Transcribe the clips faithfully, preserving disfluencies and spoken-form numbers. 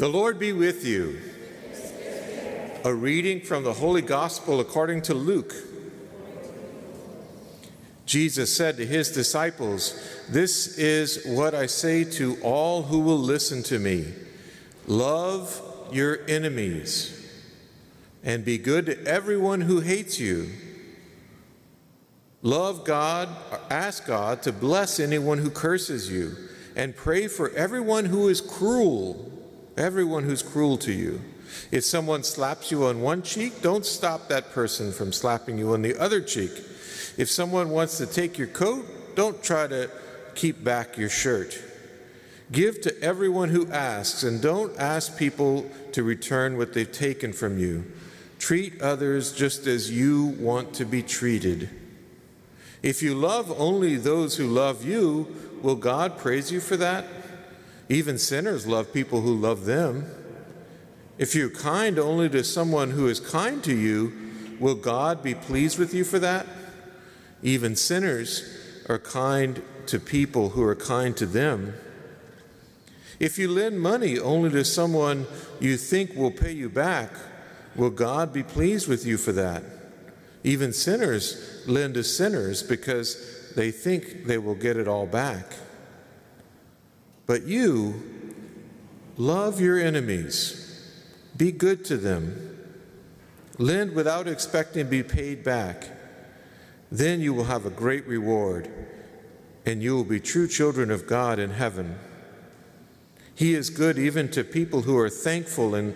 The Lord be with you. A reading from the Holy Gospel according to Luke. Jesus said to his disciples, "This is what I say to all who will listen to me. Love your enemies and be good to everyone who hates you. Love God, ask God to bless anyone who curses you, and pray for everyone who is cruel, everyone who's cruel to you. If someone slaps you on one cheek, don't stop that person from slapping you on the other cheek. If someone wants to take your coat, don't try to keep back your shirt. Give to everyone who asks, and don't ask people to return what they've taken from you. Treat others just as you want to be treated. If you love only those who love you, will God praise you for that? Even sinners love people who love them. If you're kind only to someone who is kind to you, will God be pleased with you for that? Even sinners are kind to people who are kind to them. If you lend money only to someone you think will pay you back, will God be pleased with you for that? Even sinners lend to sinners because they think they will get it all back. But you, love your enemies. Be good to them. Lend without expecting to be paid back. Then you will have a great reward, and you will be true children of God in heaven. He is good even to people who are thankful and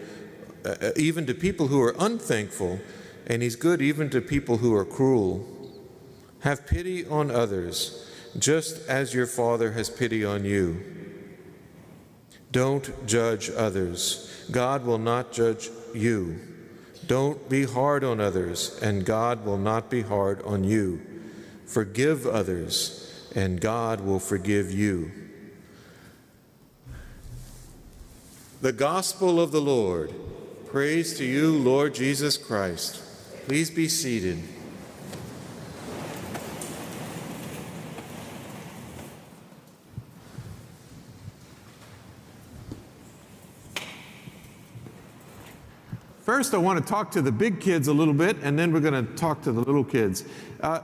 uh, even to people who are unthankful, and he's good even to people who are cruel. Have pity on others, just as your Father has pity on you. Don't judge others. God will not judge you. Don't be hard on others, and God will not be hard on you. Forgive others, and God will forgive you." The Gospel of the Lord. Praise to you, Lord Jesus Christ. Please be seated. First, I want to talk to the big kids a little bit, and then we're going to talk to the little kids. Uh,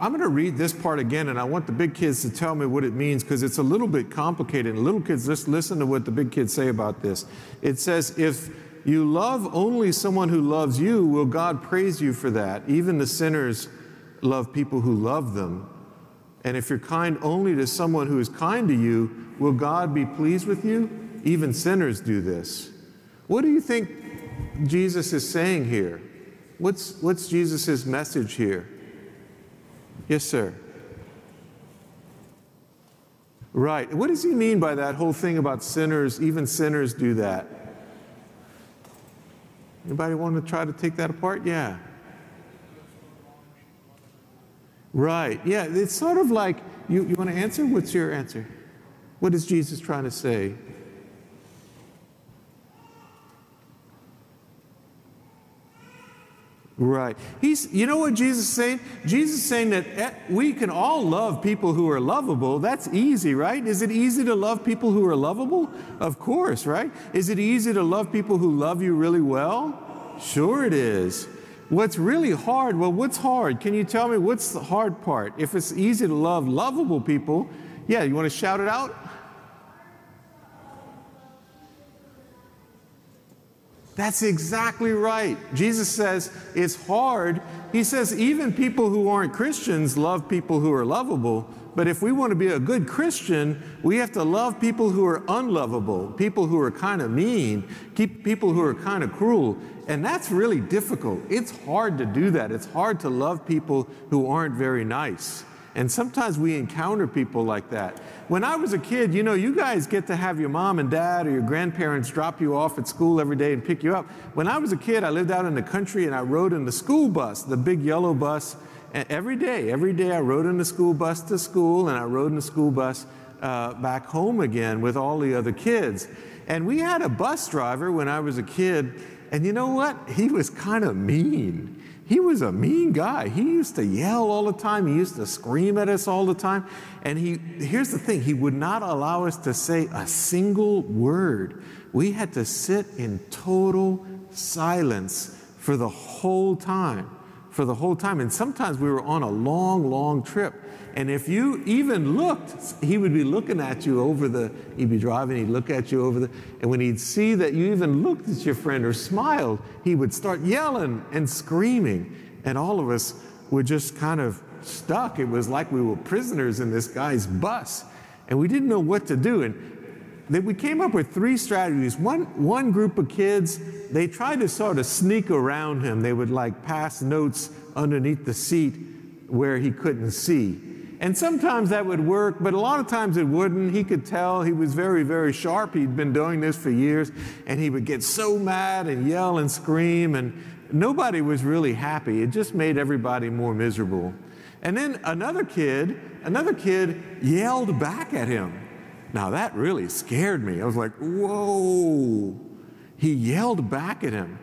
I'm going to read this part again, and I want the big kids to tell me what it means, because it's a little bit complicated. And little kids, just listen to what the big kids say about this. It says, "If you love only someone who loves you, will God praise you for that? Even the sinners love people who love them. And if you're kind only to someone who is kind to you, will God be pleased with you? Even sinners do this." What do you think Jesus is saying here? What's, what's Jesus' message here? Yes, sir. Right. What does he mean by that whole thing about sinners, even sinners do that? Anybody want to try to take that apart? Yeah. Right. Yeah, it's sort of like, you, you want to answer? What's your answer? What is Jesus trying to say? Right. He's, you know what Jesus is saying? Jesus is saying that we can all love people who are lovable. That's easy, right? Is it easy to love people who are lovable? Of course, right? Is it easy to love people who love you really well? Sure it is. What's really hard? Well, what's hard? Can you tell me what's the hard part? If it's easy to love lovable people, yeah, you want to shout it out? That's exactly right. Jesus says it's hard. He says even people who aren't Christians love people who are lovable. But if we want to be a good Christian, we have to love people who are unlovable, people who are kind of mean, people who are kind of cruel. And that's really difficult. It's hard to do that. It's hard to love people who aren't very nice. And sometimes we encounter people like that. When I was a kid, you know, you guys get to have your mom and dad or your grandparents drop you off at school every day and pick you up. When I was a kid, I lived out in the country and I rode in the school bus, the big yellow bus, and every day. Every day I rode in the school bus to school, and I rode in the school bus uh, back home again with all the other kids. And we had a bus driver when I was a kid, and you know what? He was kind of mean. he was a mean guy. He used to yell all the time. He used to scream at us all the time. And he, here's the thing, he would not allow us to say a single word. We had to sit in total silence for the whole time, for the whole time. And sometimes we were on a long, long trip. And if you even looked, he would be looking at you over the, he'd be driving, he'd look at you over the, and when he'd see that you even looked at your friend or smiled, he would start yelling and screaming. And all of us were just kind of stuck. It was like we were prisoners in this guy's bus. And we didn't know what to do. And then we came up with three strategies. One, one group of kids, they tried to sort of sneak around him. They would like pass notes underneath the seat where he couldn't see. And sometimes that would work, but a lot of times it wouldn't. He could tell. He was very, very sharp. He'd been doing this for years, and he would get so mad and yell and scream, and nobody was really happy. It just made everybody more miserable. And then another kid, another kid yelled back at him. Now that really scared me. I was like, whoa. He yelled back at him,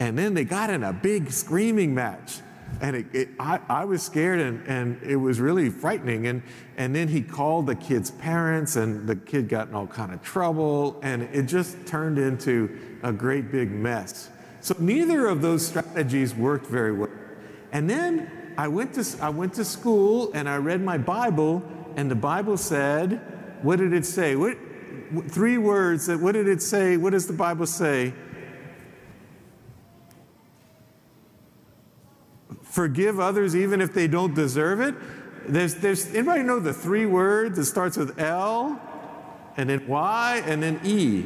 and then they got in a big screaming match. And it, it, I, I was scared, and, and it was really frightening. And, and then he called the kid's parents, and the kid got in all kind of trouble, and it just turned into a great big mess. So neither of those strategies worked very well. And then I went to, I went to school, and I read my Bible, and the Bible said, what did it say? What, three words. That, what did it say? What does the Bible say? Forgive others even if they don't deserve it. There's, there's, anybody know the three words? It starts with L, and then Y, and then E.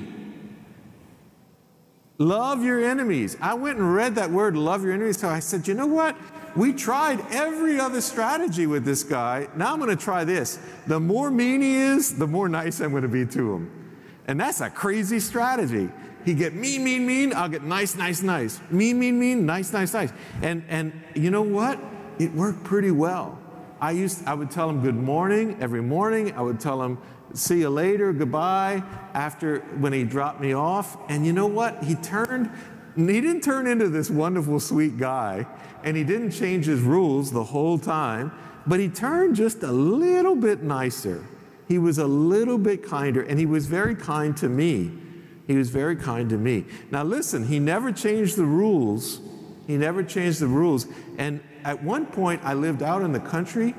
Love your enemies. I went and read that word, love your enemies, so I said, you know what? We tried every other strategy with this guy. Now I'm going to try this. The more mean he is, the more nice I'm going to be to him. And that's a crazy strategy. He get mean, mean, mean, I'll get nice, nice, nice. Mean, mean, mean, nice, nice, nice. And, and you know what? It worked pretty well. I, used, I would tell him good morning every morning. I would tell him see you later, goodbye, after when he dropped me off. And you know what? He turned, he didn't turn into this wonderful, sweet guy. And he didn't change his rules the whole time. But he turned just a little bit nicer. He was a little bit kinder, and he was very kind to me. He was very kind to me. Now listen, he never changed the rules. He never changed the rules. And at one point, I lived out in the country,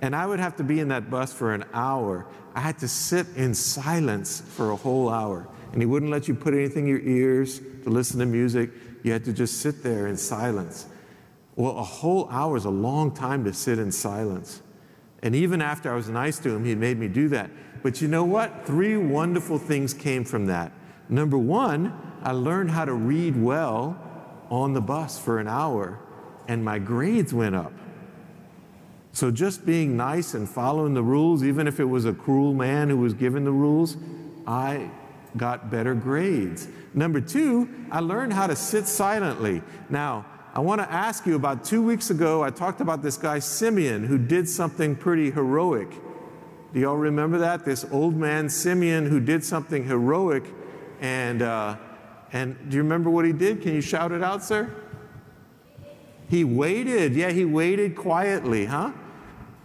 and I would have to be in that bus for an hour. I had to sit in silence for a whole hour. And he wouldn't let you put anything in your ears to listen to music. You had to just sit there in silence. Well, a whole hour is a long time to sit in silence. And even after I was nice to him, he made me do that. But you know what? Three wonderful things came from that. Number one, I learned how to read well on the bus for an hour, and my grades went up. So just being nice and following the rules, even if it was a cruel man who was given the rules, I got better grades. Number two, I learned how to sit silently. Now, I want to ask you, about two weeks ago, I talked about this guy, Simeon, who did something pretty heroic. Do y'all remember that? This old man, Simeon, who did something heroic. And, uh, and do you remember what he did? Can you shout it out, sir? He waited. Yeah, he waited quietly, huh?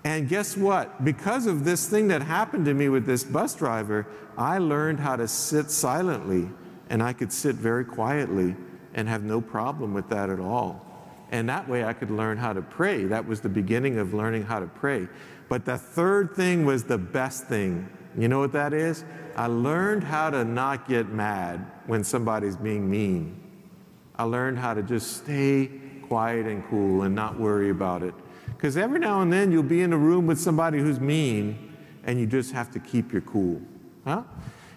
And guess what? Because of this thing that happened to me with this bus driver, I learned how to sit silently, and I could sit very quietly and have no problem with that at all. And that way I could learn how to pray. That was the beginning of learning how to pray. But the third thing was the best thing. You know what that is? I learned how to not get mad when somebody's being mean. I learned how to just stay quiet and cool and not worry about it. Because every now and then you'll be in a room with somebody who's mean, and you just have to keep your cool. Huh?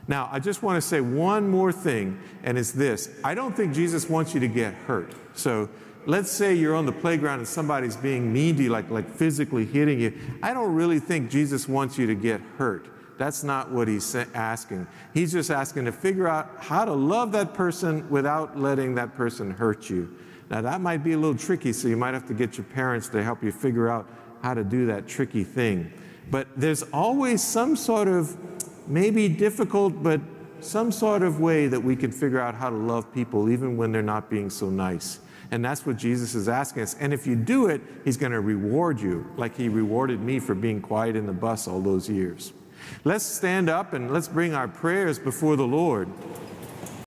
Now, I just want to say one more thing, and it's this. I don't think Jesus wants you to get hurt. So let's say you're on the playground and somebody's being mean to you, like, like physically hitting you. I don't really think Jesus wants you to get hurt. That's not what he's asking. He's just asking to figure out how to love that person without letting that person hurt you. Now, that might be a little tricky, so you might have to get your parents to help you figure out how to do that tricky thing. But there's always some sort of, maybe difficult, but some sort of way that we can figure out how to love people, even when they're not being so nice. And that's what Jesus is asking us. And if you do it, he's going to reward you like he rewarded me for being quiet in the bus all those years. Let's stand up and let's bring our prayers before the Lord.